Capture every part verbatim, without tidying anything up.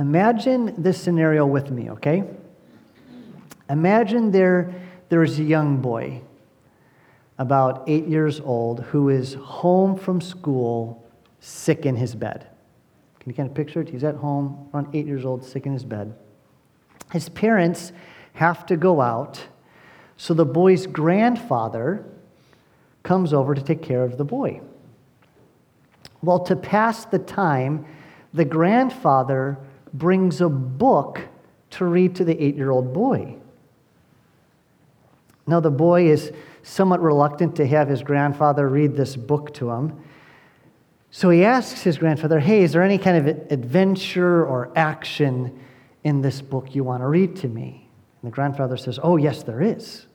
Imagine this scenario with me, okay? Imagine there, there is a young boy, about eight years old, who is home from school, sick in his bed. Can you kind of picture it? He's at home, around eight years old, sick in his bed. His parents have to go out, so the boy's grandfather comes over to take care of the boy. Well, to pass the time, the grandfather brings a book to read to the eight-year-old boy. Now, the boy is somewhat reluctant to have his grandfather read this book to him. So he asks his grandfather, hey, is there any kind of adventure or action in this book you want to read to me? And the grandfather says, oh, yes, there is.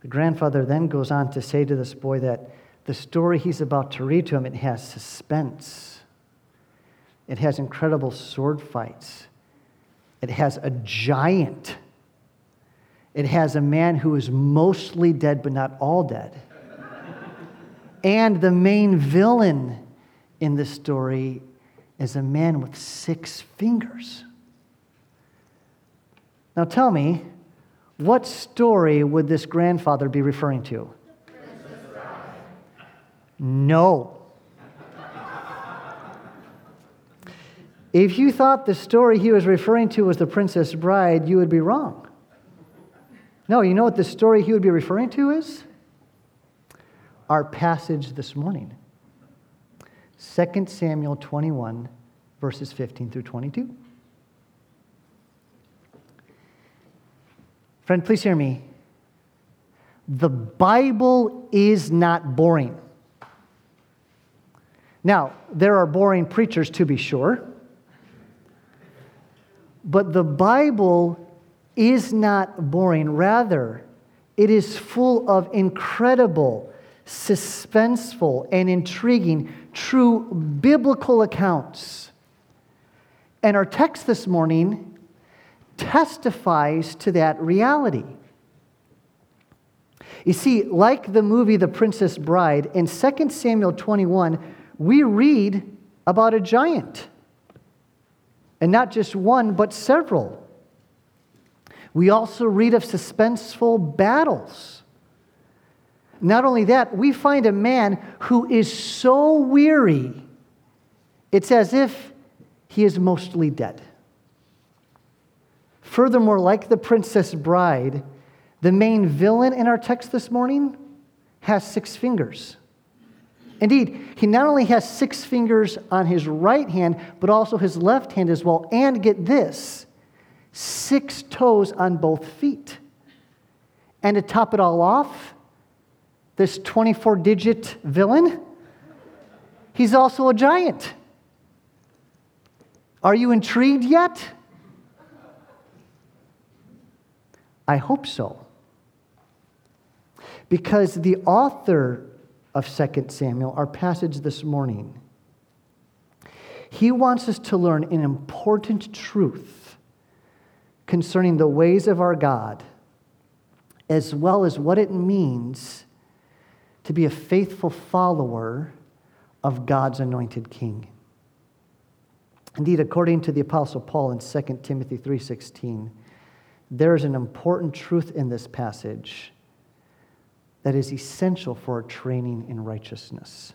The grandfather then goes on to say to this boy that the story he's about to read to him, it has suspense. It has incredible sword fights. It has a giant. It has a man who is mostly dead, but not all dead. And the main villain in this story is a man with six fingers. Now tell me, what story would this grandfather be referring to? No. If you thought the story he was referring to was the Princess Bride, you would be wrong. No, you know what the story he would be referring to is? Our passage this morning. Second Samuel twenty-one, verses fifteen through twenty-two. Friend, please hear me. The Bible is not boring. Now, there are boring preachers, to be sure. But the Bible is not boring. Rather, it is full of incredible, suspenseful, and intriguing, true biblical accounts. And our text this morning testifies to that reality. You see, like the movie The Princess Bride, in Second Samuel twenty-one, we read about a giant. And not just one, but several. We also read of suspenseful battles. Not only that, we find a man who is so weary, it's as if he is mostly dead. Furthermore, like the Princess Bride, the main villain in our text this morning has six fingers. Indeed, he not only has six fingers on his right hand, but also his left hand as well. And get this, six toes on both feet. And to top it all off, this twenty-four digit villain, he's also a giant. Are you intrigued yet? I hope so. Because the author of Second Samuel, our passage this morning, he wants us to learn an important truth concerning the ways of our God, as well as what it means to be a faithful follower of God's anointed king. Indeed, according to the Apostle Paul in Second Timothy three sixteen, there is an important truth in this passage that is essential for our training in righteousness.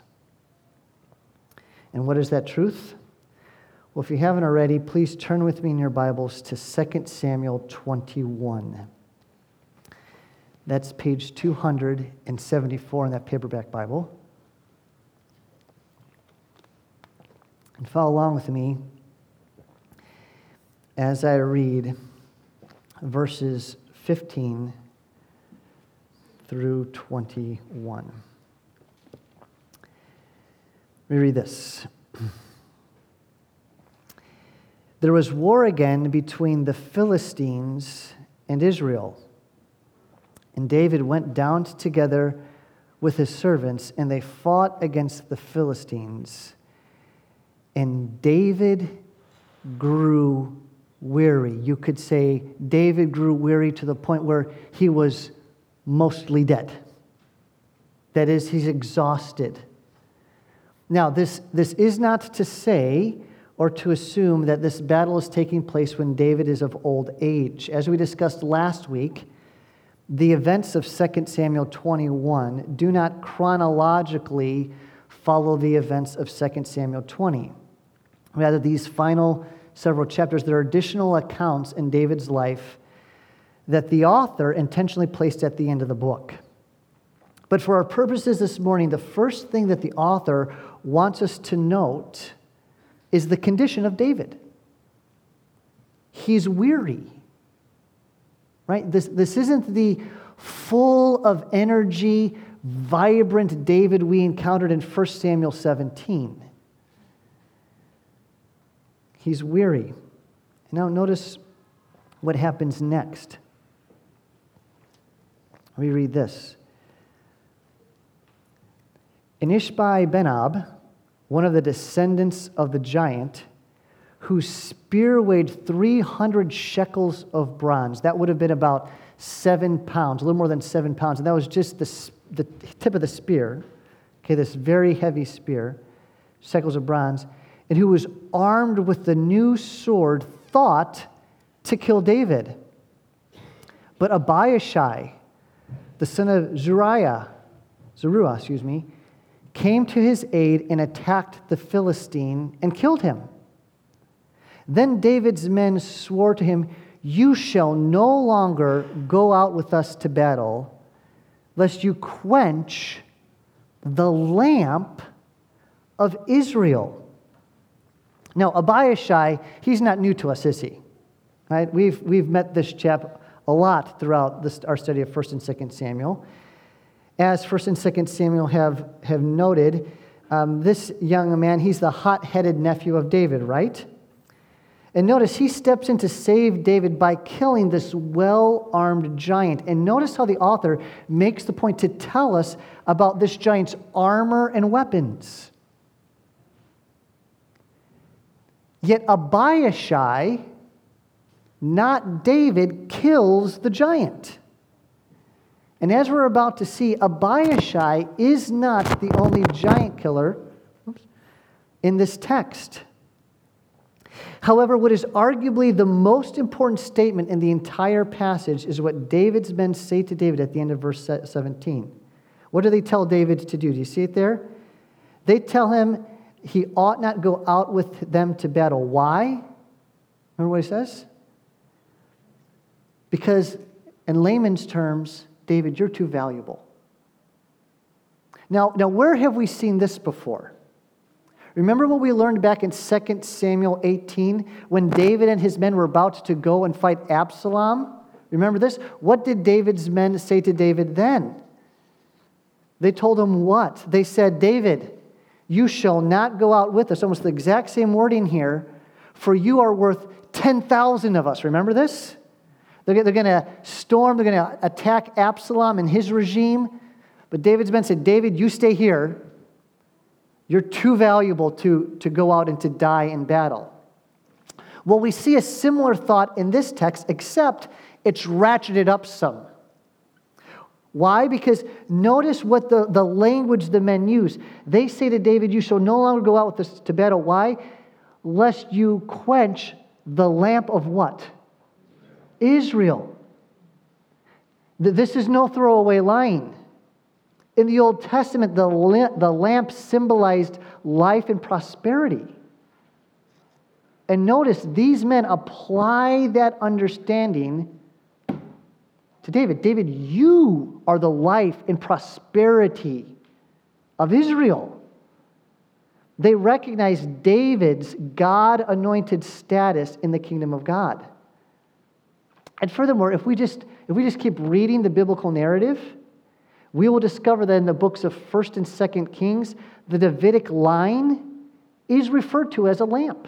And what is that truth? Well, if you haven't already, please turn with me in your Bibles to Second Samuel twenty-one. That's page two hundred seventy-four in that paperback Bible. And follow along with me as I read verses fifteen through twenty-one. We read this. There was war again between the Philistines and Israel. And David went down together with his servants, and they fought against the Philistines. And David grew weary. You could say David grew weary to the point where he was mostly dead. That is, he's exhausted. Now, this, this is not to say or to assume that this battle is taking place when David is of old age. As we discussed last week, the events of Second Samuel twenty-one do not chronologically follow the events of Second Samuel twenty. Rather, these final several chapters, there are additional accounts in David's life that the author intentionally placed at the end of the book. But for our purposes this morning, the first thing that the author wants us to note is the condition of David. He's weary, right? This, this isn't the full of energy, vibrant David we encountered in First Samuel seventeen. He's weary. Now notice what happens next. We read this. And Ishbi-Benob, one of the descendants of the giant, whose spear weighed three hundred shekels of bronze. That would have been about seven pounds, a little more than seven pounds. And that was just the, the tip of the spear, okay, this very heavy spear, shekels of bronze, and who was armed with the new sword thought to kill David. But Abiashai, the son of Zeruiah, Zeruiah, excuse me, came to his aid and attacked the Philistine and killed him. Then David's men swore to him, "You shall no longer go out with us to battle, lest you quench the lamp of Israel." Now, Abiashai, he's not new to us, is he? Right? We've, we've met this chap a lot throughout this, our study of First and Second Samuel. As First and Second Samuel have, have noted, um, this young man, he's the hot-headed nephew of David, right? And notice he steps in to save David by killing this well-armed giant. And notice how the author makes the point to tell us about this giant's armor and weapons. Yet Abiashai, not David, kills the giant. And as we're about to see, Abiashai is not the only giant killer in this text. However, what is arguably the most important statement in the entire passage is what David's men say to David at the end of verse seventeen. What do they tell David to do? Do you see it there? They tell him he ought not go out with them to battle. Why? Remember what he says? Because, in layman's terms, David, you're too valuable. Now, now, where have we seen this before? Remember what we learned back in Second Samuel eighteen when David and his men were about to go and fight Absalom? Remember this? What did David's men say to David then? They told him what? They said, "David, you shall not go out with us." Almost the exact same wording here. "For you are worth ten thousand of us." Remember this? They're going to storm, they're going to attack Absalom and his regime. But David's men said, "David, you stay here. You're too valuable to, to go out and to die in battle." Well, we see a similar thought in this text, except it's ratcheted up some. Why? Because notice what the, the language the men use. They say to David, "You shall no longer go out with us to battle." Why? "Lest you quench the lamp of" what? Israel. This is no throwaway line. In the Old Testament, the lamp symbolized life and prosperity. And notice, these men apply that understanding to David. David, you are the life and prosperity of Israel. They recognize David's God-anointed status in the kingdom of God. And furthermore, if we just if we just keep reading the biblical narrative, we will discover that in the books of First and Second Kings, the Davidic line is referred to as a lamp.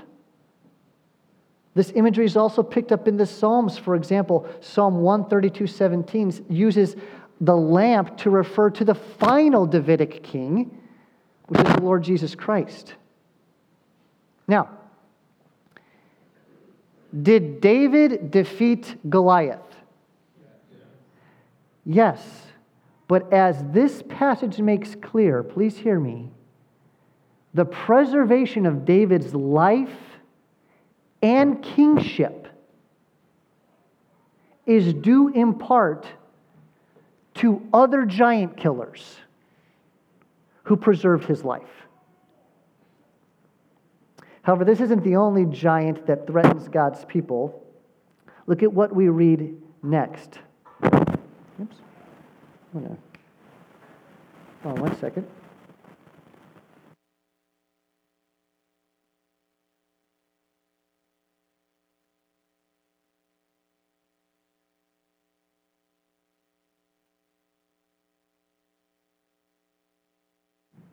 This imagery is also picked up in the Psalms. For example, Psalm one thirty-two seventeen uses the lamp to refer to the final Davidic king, which is the Lord Jesus Christ. Now, did David defeat Goliath? Yes. But as this passage makes clear, please hear me, the preservation of David's life and kingship is due in part to other giant killers who preserved his life. However, this isn't the only giant that threatens God's people. Look at what we read next. Oops. Oh, no. Oh, one second.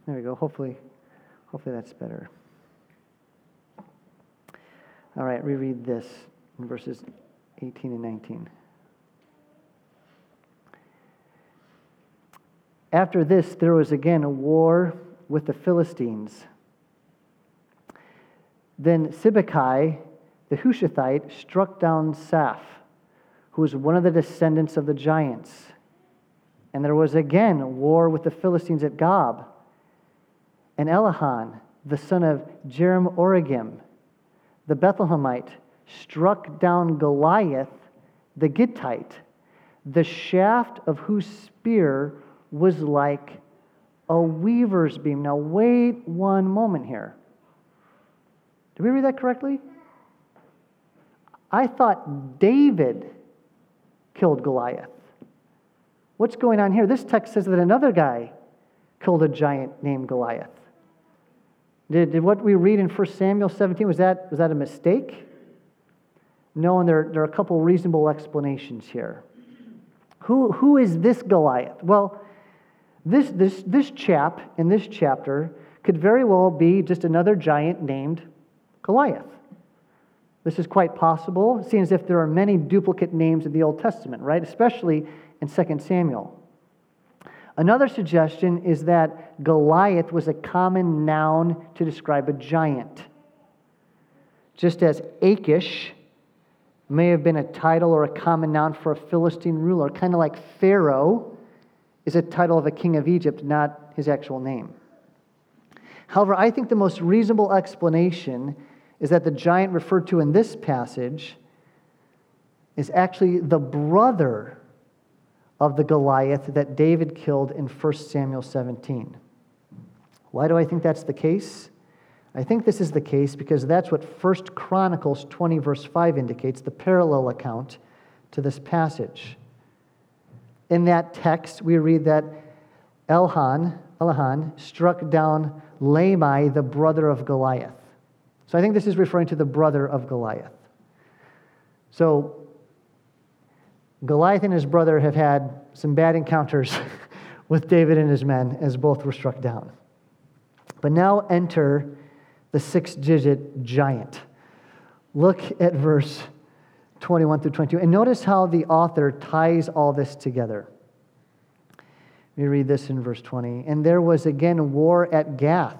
There we go. Hopefully, hopefully that's better. All right, reread this in verses eighteen and nineteen. After this, there was again a war with the Philistines. Then Sibbecai, the Hushathite, struck down Saph, who was one of the descendants of the giants. And there was again a war with the Philistines at Gob. And Elihan, the son of Jerem-Oregim, the Bethlehemite, struck down Goliath, the Gittite, the shaft of whose spear was like a weaver's beam. Now, wait one moment here. Did we read that correctly? I thought David killed Goliath. What's going on here? This text says that another guy killed a giant named Goliath. Did, did what we read in First Samuel seventeen, was that, was that a mistake? No, and there, there are a couple reasonable explanations here. Who, who is this Goliath? Well, this, this, this chap in this chapter could very well be just another giant named Goliath. This is quite possible, seeing as if there are many duplicate names in the Old Testament, right? Especially in Second Samuel. Another suggestion is that Goliath was a common noun to describe a giant. Just as Achish may have been a title or a common noun for a Philistine ruler, kind of like Pharaoh is a title of a king of Egypt, not his actual name. However, I think the most reasonable explanation is that the giant referred to in this passage is actually the brother of the Goliath that David killed in First Samuel seventeen. Why do I think that's the case? I think this is the case because that's what First Chronicles twenty, verse five indicates, the parallel account to this passage. In that text, we read that Elhan, Elihan struck down Lamai, the brother of Goliath. So I think this is referring to the brother of Goliath. So Goliath and his brother have had some bad encounters with David and his men as both were struck down. But now enter the six-digit giant. Look at verse twenty-one through twenty-two. And notice how the author ties all this together. Let me read this in verse twenty. And there was again war at Gath,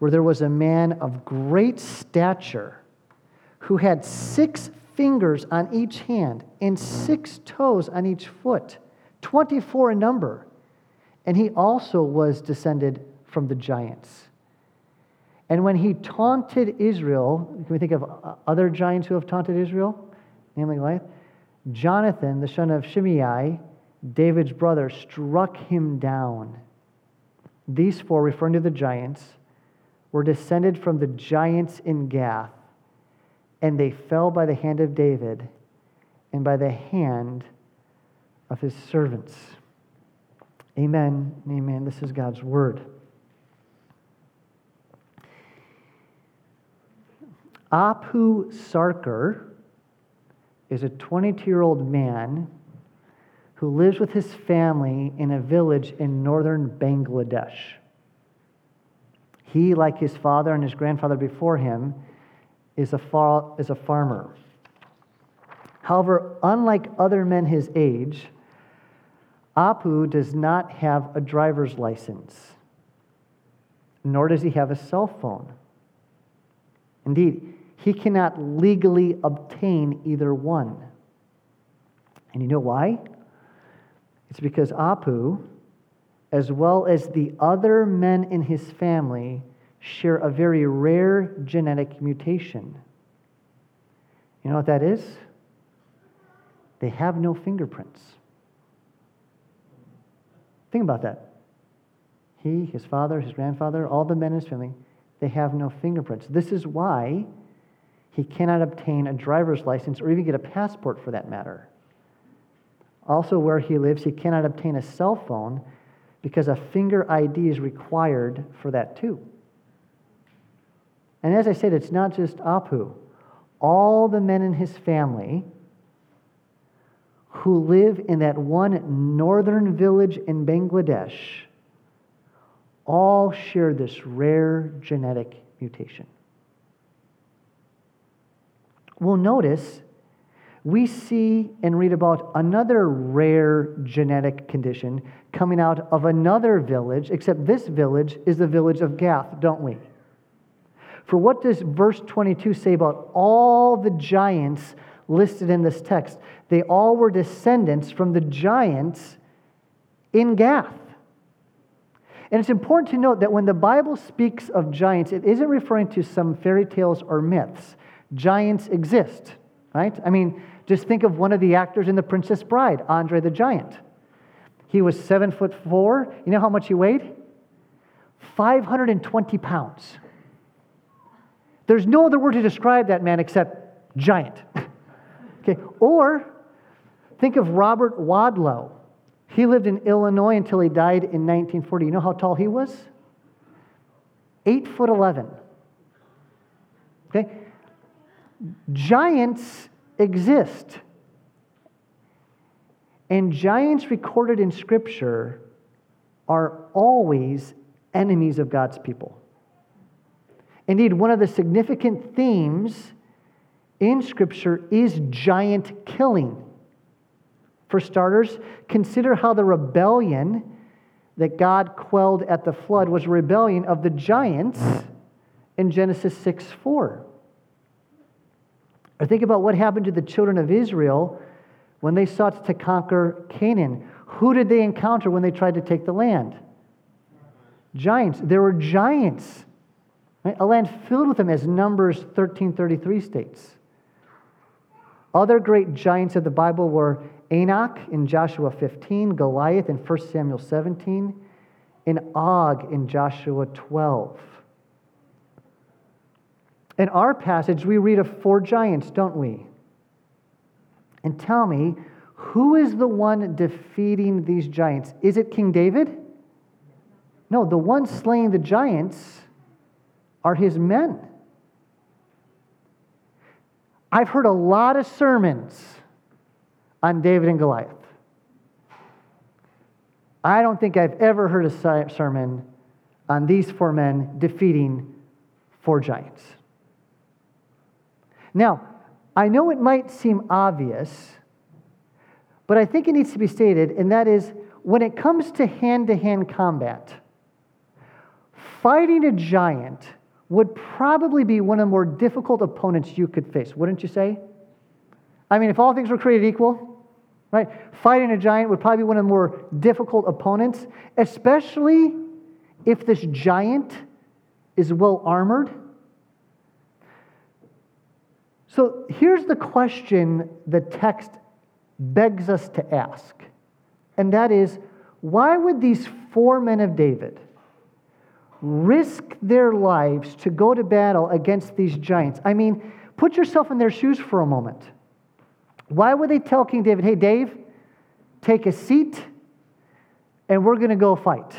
where there was a man of great stature who had six fingers on each hand and six toes on each foot, twenty-four in number. And he also was descended from the giants. And when he taunted Israel, can we think of other giants who have taunted Israel? Namely Goliath. Jonathan, the son of Shimei, David's brother, struck him down. These four, referring to the giants, were descended from the giants in Gath. And they fell by the hand of David and by the hand of his servants. Amen, amen. This is God's word. Apu Sarkar is a twenty-two-year-old man who lives with his family in a village in northern Bangladesh. He, like his father and his grandfather before him, Is a, far, is a farmer. However, unlike other men his age, Apu does not have a driver's license, nor does he have a cell phone. Indeed, he cannot legally obtain either one. And you know why? It's because Apu, as well as the other men in his family, share a very rare genetic mutation. You know what that is? They have no fingerprints. Think about that. He, his father, his grandfather, all the men in his family, they have no fingerprints. This is why he cannot obtain a driver's license or even get a passport for that matter. Also, where he lives, he cannot obtain a cell phone because a finger I D is required for that too. And as I said, it's not just Apu. All the men in his family who live in that one northern village in Bangladesh all share this rare genetic mutation. Well, notice we see and read about another rare genetic condition coming out of another village, except this village is the village of Gath, don't we? For what does verse twenty-two say about all the giants listed in this text? They all were descendants from the giants in Gath. And it's important to note that when the Bible speaks of giants, it isn't referring to some fairy tales or myths. Giants exist, right? I mean, just think of one of the actors in The Princess Bride, Andre the Giant. He was seven foot four. You know how much he weighed? five hundred twenty pounds. There's no other word to describe that man except giant. Okay. Or think of Robert Wadlow. He lived in Illinois until he died in nineteen forty. You know how tall he was? eight foot eleven. Okay? Giants exist. And giants recorded in Scripture are always enemies of God's people. Indeed, one of the significant themes in Scripture is giant killing. For starters, consider how the rebellion that God quelled at the flood was a rebellion of the giants in Genesis six four. Or think about what happened to the children of Israel when they sought to conquer Canaan. Who did they encounter when they tried to take the land? Giants. There were giants. Right? A land filled with them, as Numbers thirteen thirty-three states. Other great giants of the Bible were Enoch in Joshua fifteen, Goliath in First Samuel seventeen, and Og in Joshua twelve. In our passage, we read of four giants, don't we? And tell me, who is the one defeating these giants? Is it King David? No, the one slaying the giants are his men. I've heard a lot of sermons on David and Goliath. I don't think I've ever heard a sermon on these four men defeating four giants. Now, I know it might seem obvious, but I think it needs to be stated, and that is, when it comes to hand-to-hand combat, fighting a giant would probably be one of the more difficult opponents you could face, wouldn't you say? I mean, if all things were created equal, right? Fighting a giant would probably be one of the more difficult opponents, especially if this giant is well armored. So here's the question the text begs us to ask, and that is, why would these four men of David risk their lives to go to battle against these giants? I mean, put yourself in their shoes for a moment. Why would they tell King David, hey, Dave, take a seat, and we're going to go fight?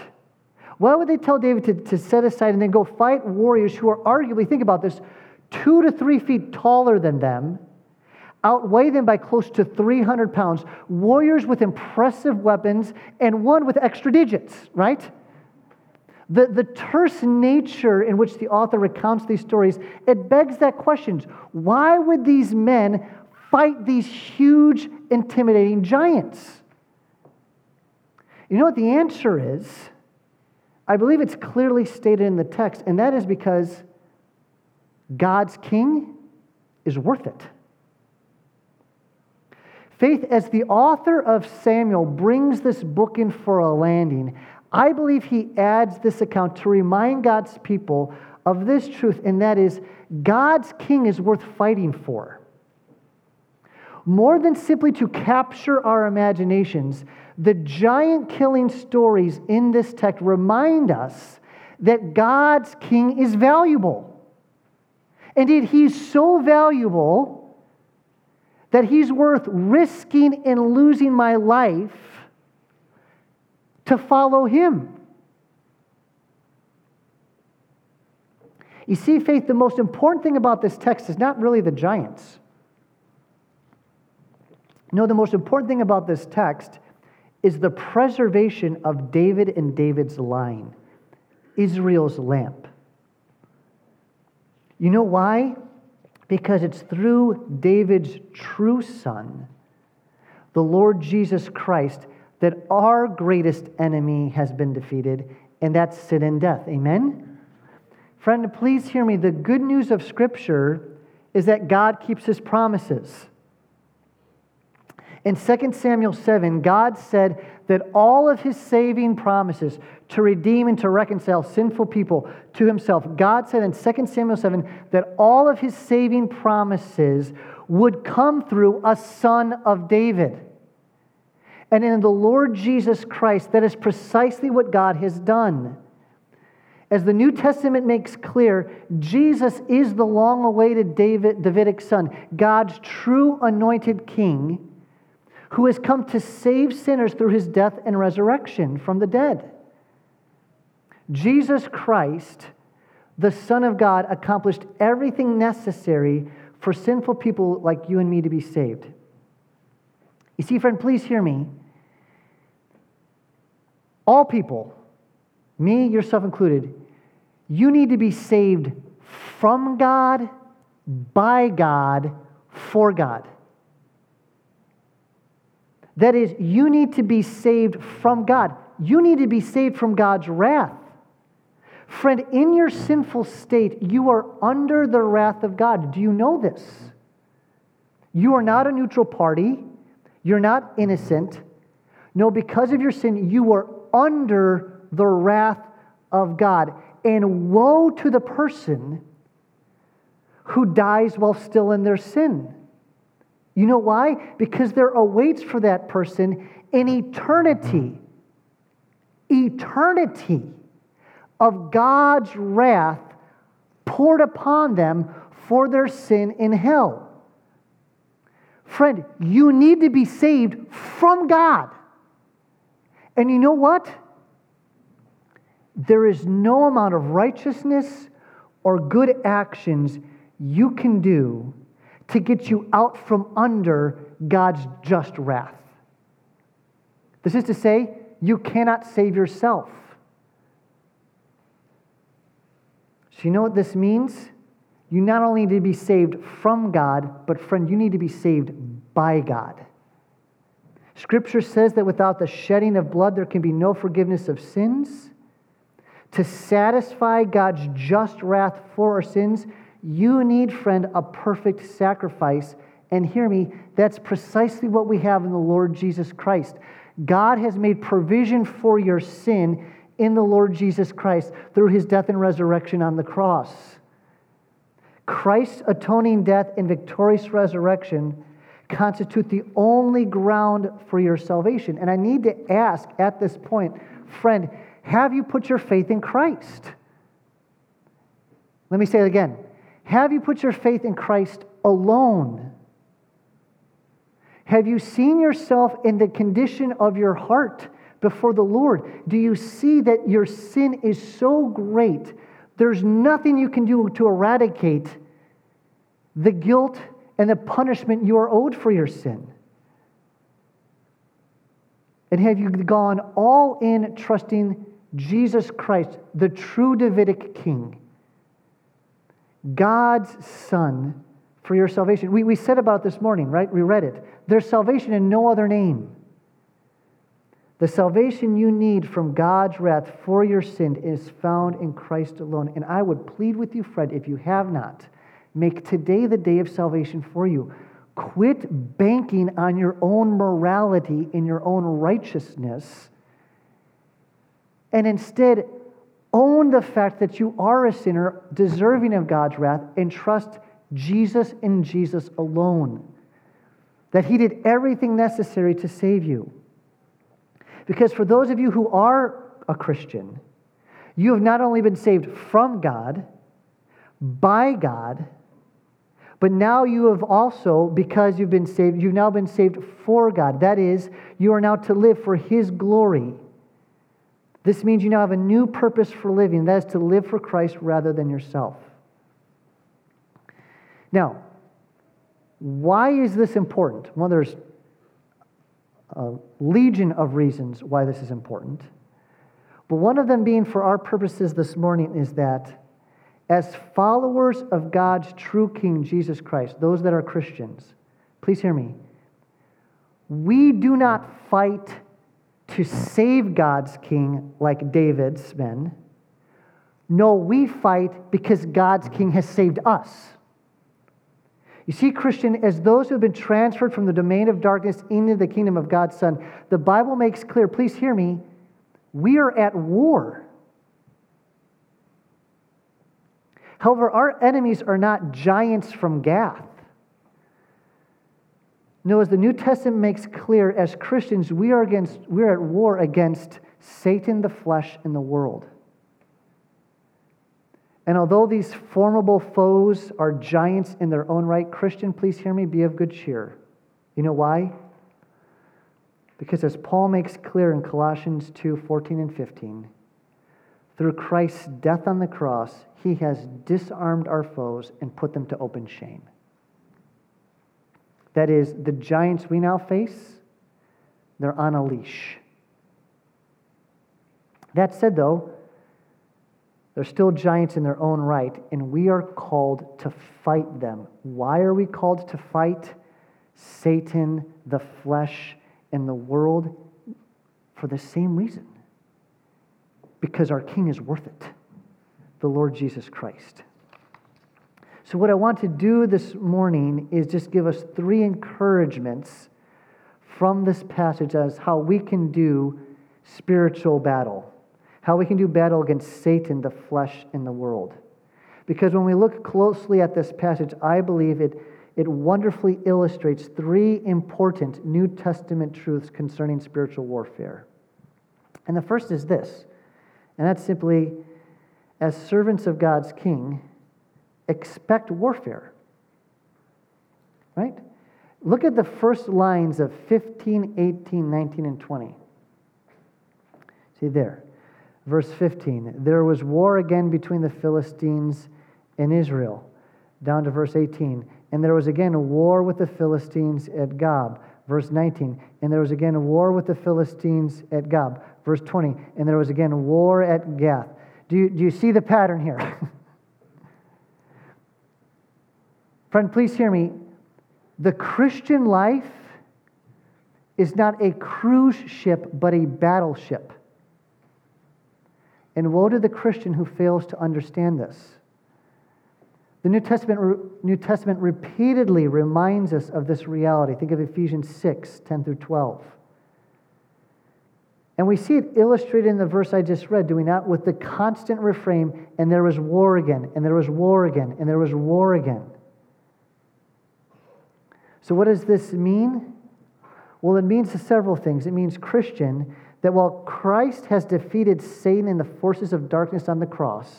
Why would they tell David to, to set aside and then go fight warriors who are arguably, think about this, two to three feet taller than them, outweigh them by close to three hundred pounds, warriors with impressive weapons, and one with extra digits, right? The, the terse nature in which the author recounts these stories, it begs that question. Why would these men fight these huge, intimidating giants? You know what the answer is? I believe it's clearly stated in the text, and that is because God's king is worth it. Faith, as the author of Samuel brings this book in for a landing, I believe he adds this account to remind God's people of this truth, and that is, God's king is worth fighting for. More than simply to capture our imaginations, the giant killing stories in this text remind us that God's king is valuable. Indeed, he's so valuable that he's worth risking and losing my life to follow him. You see, faith, the most important thing about this text is not really the giants. No, the most important thing about this text is the preservation of David and David's line, Israel's lamp. You know why? Because it's through David's true son, the Lord Jesus Christ, that our greatest enemy has been defeated, and that's sin and death. Amen? Friend, please hear me. The good news of Scripture is that God keeps his promises. In Second Samuel seven, God said that all of his saving promises to redeem and to reconcile sinful people to himself, God said in Second Samuel seven that all of his saving promises would come through a son of David. And in the Lord Jesus Christ, that is precisely what God has done. As the New Testament makes clear, Jesus is the long-awaited David, Davidic son, God's true anointed king, who has come to save sinners through his death and resurrection from the dead. Jesus Christ, the Son of God, accomplished everything necessary for sinful people like you and me to be saved. You see, friend, please hear me. All people, me, yourself included, you need to be saved from God, by God, for God. That is, you need to be saved from God. You need to be saved from God's wrath. Friend, in your sinful state, you are under the wrath of God. Do you know this? You are not a neutral party. You're not innocent. No, because of your sin, you are under the wrath of God. And woe to the person who dies while still in their sin. You know why? Because there awaits for that person an eternity, eternity of God's wrath poured upon them for their sin in hell. Friend, you need to be saved from God. And you know what? There is no amount of righteousness or good actions you can do to get you out from under God's just wrath. This is to say, you cannot save yourself. So you know what this means? You not only need to be saved from God, but friend, you need to be saved by God. Scripture says that without the shedding of blood, there can be no forgiveness of sins. To satisfy God's just wrath for our sins, you need, friend, a perfect sacrifice. And hear me, that's precisely what we have in the Lord Jesus Christ. God has made provision for your sin in the Lord Jesus Christ through his death and resurrection on the cross. Christ's atoning death and victorious resurrection constitute the only ground for your salvation. And I need to ask at this point, friend, have you put your faith in Christ? Let me say it again. Have you put your faith in Christ alone? Have you seen yourself in the condition of your heart before the Lord? Do you see that your sin is so great, there's nothing you can do to eradicate the guilt and the punishment you are owed for your sin? And have you gone all in trusting Jesus Christ, the true Davidic King, God's Son, for your salvation? We, we said about it this morning, right? We read it. There's salvation in no other name. The salvation you need from God's wrath for your sin is found in Christ alone. And I would plead with you, friend, if you have not, make today the day of salvation for you. Quit banking on your own morality and your own righteousness, and instead own the fact that you are a sinner deserving of God's wrath and trust Jesus and Jesus alone. that he did everything necessary to save you. Because for those of you who are a Christian, you have not only been saved from God, by God, but now you have also, because you've been saved, you've now been saved for God. That is, you are now to live for His glory. This means you now have a new purpose for living. That is to live for Christ rather than yourself. Now, why is this important? Well, there's a legion of reasons why this is important. But one of them being for our purposes this morning is that as followers of God's true King, Jesus Christ, those that are Christians, please hear me, we do not fight to save God's King like David's men. No, we fight because God's King has saved us. You see, Christian, as those who have been transferred from the domain of darkness into the kingdom of God's Son, the Bible makes clear, please hear me, we are at war. However, our enemies are not giants from Gath. No, as the New Testament makes clear, as Christians, we are against, we are at war against Satan, the flesh, and the world. And although these formidable foes are giants in their own right, Christian, please hear me, be of good cheer. You know why? Because as Paul makes clear in Colossians two fourteen and fifteen, through Christ's death on the cross, He has disarmed our foes and put them to open shame. That is, the giants we now face, they're on a leash. That said, though, they're still giants in their own right, and we are called to fight them. Why are we called to fight Satan, the flesh, and the world? For the same reason. Because our King is worth it, the Lord Jesus Christ. So what I want to do this morning is just give us three encouragements from this passage as how we can do spiritual battle, how we can do battle against Satan, the flesh, and the world. Because when we look closely at this passage, I believe it, it wonderfully illustrates three important New Testament truths concerning spiritual warfare. And the first is this, and that's simply, as servants of God's King, expect warfare. Right? Look at the first lines of fifteen, eighteen, nineteen, and twenty. See there. Verse fifteen, there was war again between the Philistines and Israel. Down to verse eighteen, and there was again a war with the Philistines at Gob. Verse nineteen, and there was again a war with the Philistines at Gob. Verse twenty, and there was again a war at Gath. Do you, do you see the pattern here? Friend, please hear me. The Christian life is not a cruise ship, but a battleship. And woe to the Christian who fails to understand this. The New Testament, New Testament repeatedly reminds us of this reality. Think of Ephesians six, ten through twelve. And we see it illustrated in the verse I just read, do we not? With the constant refrain, and there was war again, and there was war again, and there was war again. So what does this mean? Well, it means several things. It means, Christian, that while Christ has defeated Satan and the forces of darkness on the cross,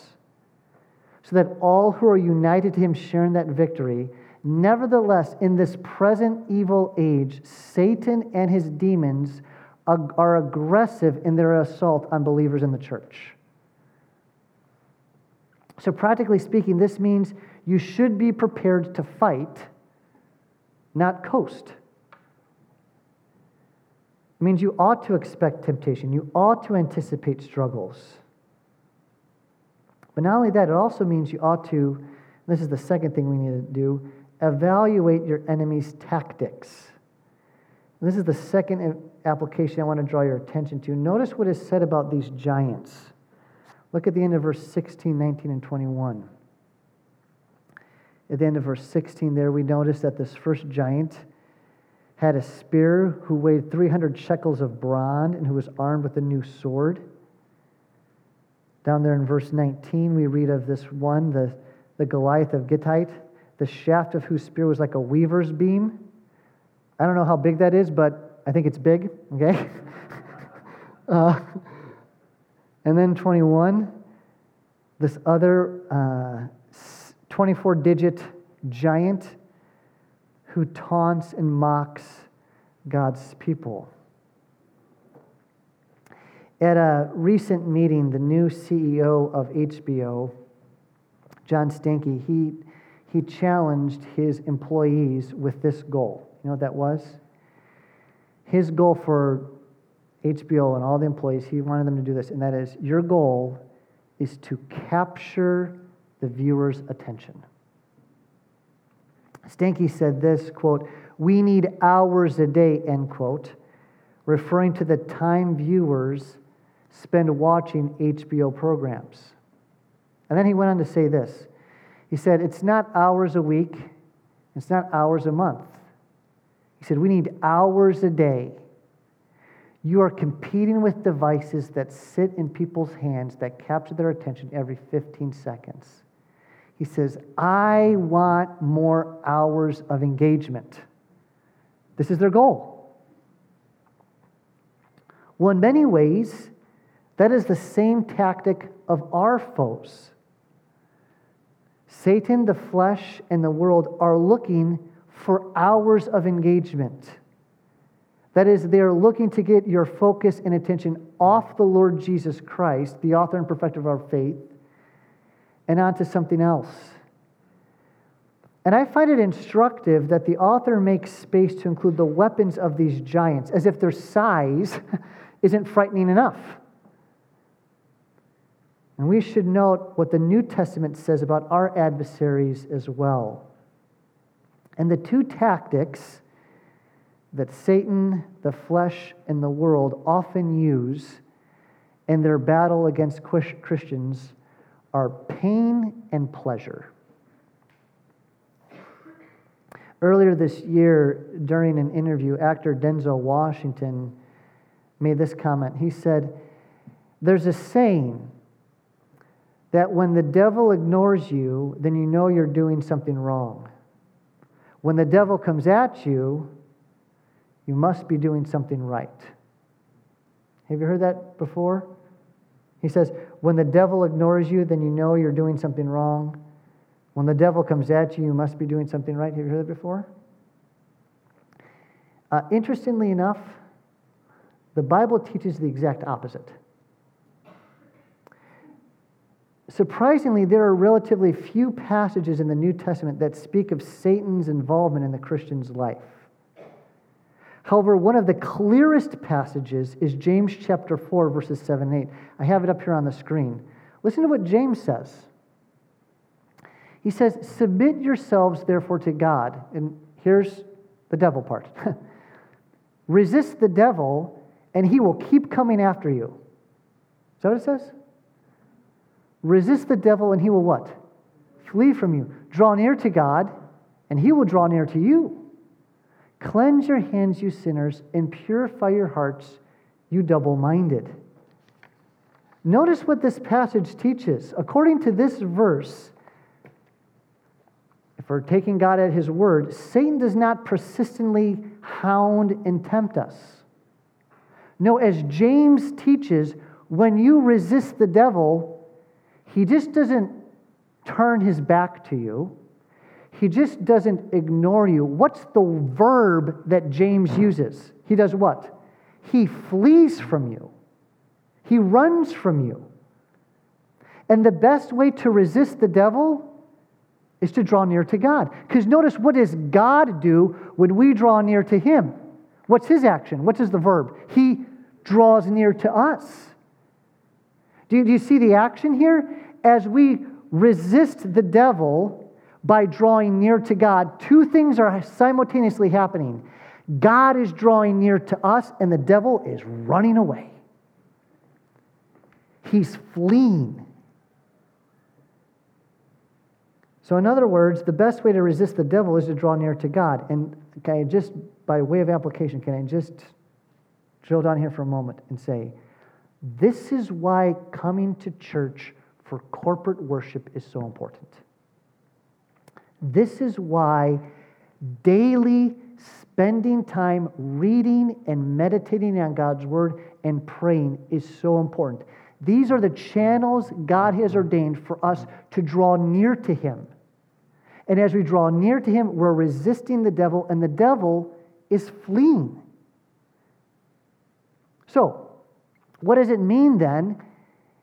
so that all who are united to Him share in that victory, nevertheless, in this present evil age, Satan and his demons are aggressive in their assault on believers in the church. So practically speaking, this means you should be prepared to fight, not coast. It means you ought to expect temptation. You ought to anticipate struggles. But not only that, it also means you ought to, this is the second thing we need to do, evaluate your enemy's tactics. And this is the second application I want to draw your attention to. Notice what is said about these giants. Look at the end of verse sixteen, nineteen, and twenty-one. At the end of verse sixteen there, we notice that this first giant had a spear who weighed three hundred shekels of bronze and who was armed with a new sword. Down there in verse nineteen, we read of this one, the, the Goliath of Gittite, the shaft of whose spear was like a weaver's beam. I don't know how big that is, but I think it's big, okay? uh, and then twenty-one, this other uh, twenty-four-digit giant who taunts and mocks God's people. At a recent meeting, the new C E O of H B O, John Stanky, he he challenged his employees with this goal. You know what that was? His goal for H B O and all the employees, he wanted them to do this, and that is, your goal is to capture the viewer's attention. Stanky said this, quote, "We need hours a day," end quote, referring to the time viewers spend watching H B O programs. And then he went on to say this. He said, it's not hours a week, it's not hours a month. He said, we need hours a day. You are competing with devices that sit in people's hands that capture their attention every fifteen seconds. He says, I want more hours of engagement. This is their goal. Well, in many ways, that is the same tactic of our foes. Satan, the flesh, and the world are looking for hours of engagement. That is, they are looking to get your focus and attention off the Lord Jesus Christ, the author and perfecter of our faith, and onto something else. And I find it instructive that the author makes space to include the weapons of these giants, as if their size isn't frightening enough. And we should note what the New Testament says about our adversaries as well. And the two tactics that Satan, the flesh, and the world often use in their battle against Christians are pain and pleasure. Earlier this year, during an interview, actor Denzel Washington made this comment. He said, there's a saying that when the devil ignores you, then you know you're doing something wrong. When the devil comes at you, you must be doing something right. Have you heard that before? He says, when the devil ignores you, then you know you're doing something wrong. When the devil comes at you, you must be doing something right. Have you heard that before? Uh, interestingly enough, the Bible teaches the exact opposite. Surprisingly, there are relatively few passages in the New Testament that speak of Satan's involvement in the Christian's life. However, one of the clearest passages is James chapter four, verses seven and eight. I have it up here on the screen. Listen to what James says. He says, submit yourselves, therefore, to God. And here's the devil part. Resist the devil, and he will keep coming after you. Is that what it says? Resist the devil, and he will what? Flee from you. Draw near to God, and he will draw near to you. Cleanse your hands, you sinners, and purify your hearts, you double-minded. Notice what this passage teaches. According to this verse, if we're taking God at his word, Satan does not persistently hound and tempt us. No, as James teaches, when you resist the devil, he just doesn't turn his back to you. He just doesn't ignore you. What's the verb that James uses? He does what? He flees from you. He runs from you. And the best way to resist the devil is to draw near to God. Because notice, what does God do when we draw near to him? What's his action? What is the verb? He draws near to us. Do you, do you see the action here? As we resist the devil by drawing near to God, two things are simultaneously happening. God is drawing near to us, and the devil is running away. He's fleeing. So in other words, the best way to resist the devil is to draw near to God. And can I just, by way of application, can I just drill down here for a moment and say, this is why coming to church for corporate worship is so important. This is why daily spending time reading and meditating on God's word and praying is so important. These are the channels God has ordained for us to draw near to him. And as we draw near to him, we're resisting the devil, and the devil is fleeing. So, what does it mean then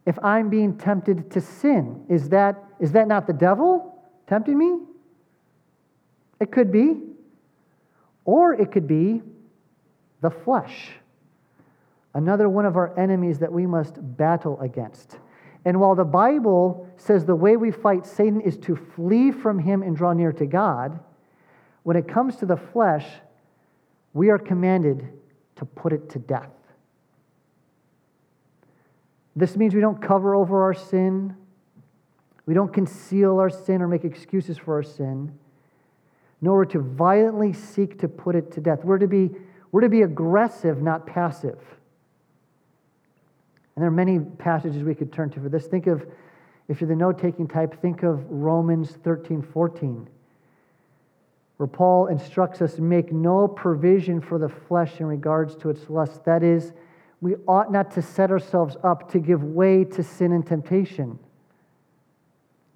if I'm being tempted to sin? Is that, is that not the devil tempting me? It could be. Or it could be the flesh, another one of our enemies that we must battle against. And while the Bible says the way we fight Satan is to flee from him and draw near to God, when it comes to the flesh, we are commanded to put it to death. This means we don't cover over our sin. We don't conceal our sin or make excuses for our sin. No, we're to violently seek to put it to death. We're to be, we're to be aggressive, not passive. And there are many passages we could turn to for this. Think of, if you're the note-taking type, think of Romans thirteen fourteen, where Paul instructs us, make no provision for the flesh in regards to its lust. That is, we ought not to set ourselves up to give way to sin and temptation.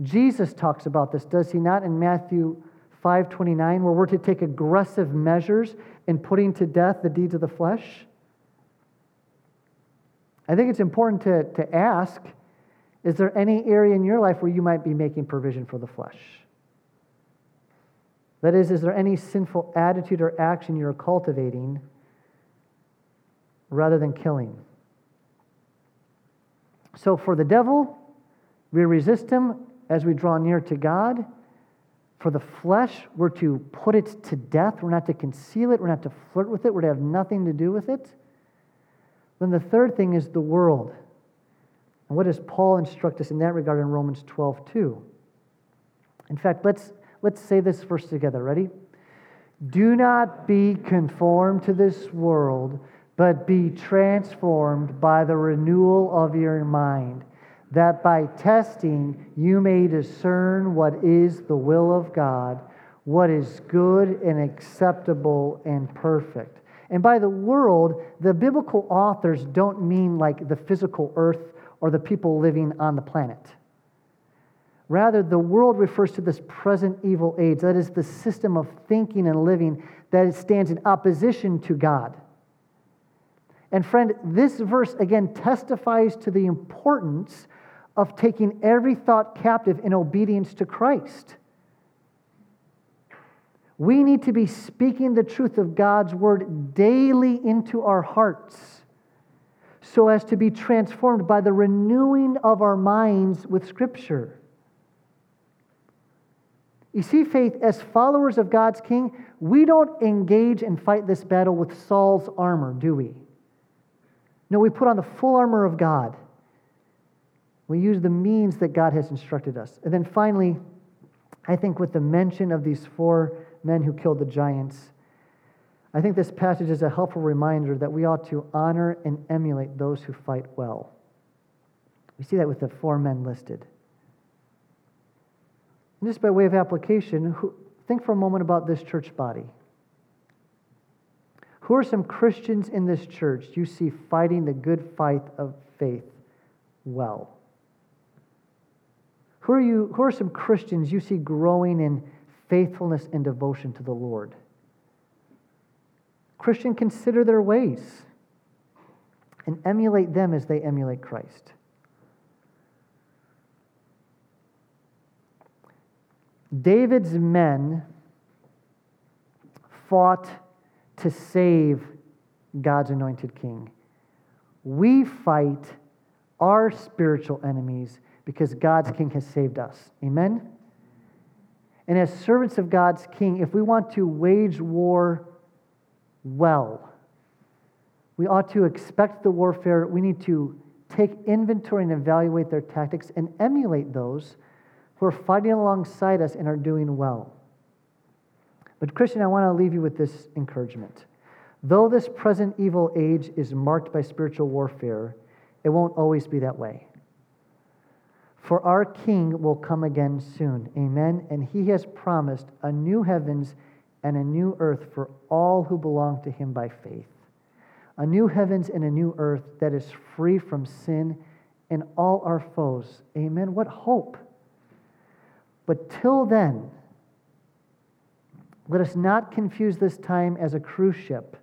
Jesus talks about this, does he not, in Matthew five twenty-nine, where we're to take aggressive measures in putting to death the deeds of the flesh? I think it's important to, to ask, is there any area in your life where you might be making provision for the flesh? That is, is there any sinful attitude or action you're cultivating rather than killing? So for the devil, we resist him as we draw near to God. For the flesh, we're to put it to death. We're not to conceal it. We're not to flirt with it. We're to have nothing to do with it. Then the third thing is the world. And what does Paul instruct us in that regard in Romans twelve two? In fact, let's, let's say this verse together. Ready? Do not be conformed to this world, but be transformed by the renewal of your mind, that by testing you may discern what is the will of God, what is good and acceptable and perfect. And by the world, the biblical authors don't mean like the physical earth or the people living on the planet. Rather, the world refers to this present evil age, that is the system of thinking and living that stands in opposition to God. And friend, this verse again testifies to the importance of taking every thought captive in obedience to Christ. We need to be speaking the truth of God's word daily into our hearts so as to be transformed by the renewing of our minds with Scripture. You see, faith, as followers of God's King, we don't engage and fight this battle with Saul's armor, do we? No, we put on the full armor of God. We use the means that God has instructed us. And then finally, I think with the mention of these four men who killed the giants, I think this passage is a helpful reminder that we ought to honor and emulate those who fight well. We see that with the four men listed. And just by way of application, who, think for a moment about this church body. Who are some Christians in this church you see fighting the good fight of faith well? Who are you? Who are some Christians you see growing in faithfulness and devotion to the Lord? Christian, consider their ways and emulate them as they emulate Christ. David's men fought to save God's anointed king. We fight our spiritual enemies because God's King has saved us. Amen? And as servants of God's King, if we want to wage war well, we ought to expect the warfare. We need to take inventory and evaluate their tactics and emulate those who are fighting alongside us and are doing well. But Christian, I want to leave you with this encouragement. Though this present evil age is marked by spiritual warfare, it won't always be that way. For our King will come again soon, amen? And he has promised a new heavens and a new earth for all who belong to him by faith. A new heavens and a new earth that is free from sin and all our foes. Amen. What hope! But till then, let us not confuse this time as a cruise ship,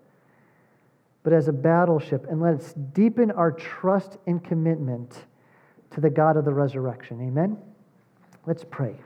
but as a battleship, and let us deepen our trust and commitment to the God of the resurrection. Amen? Let's pray.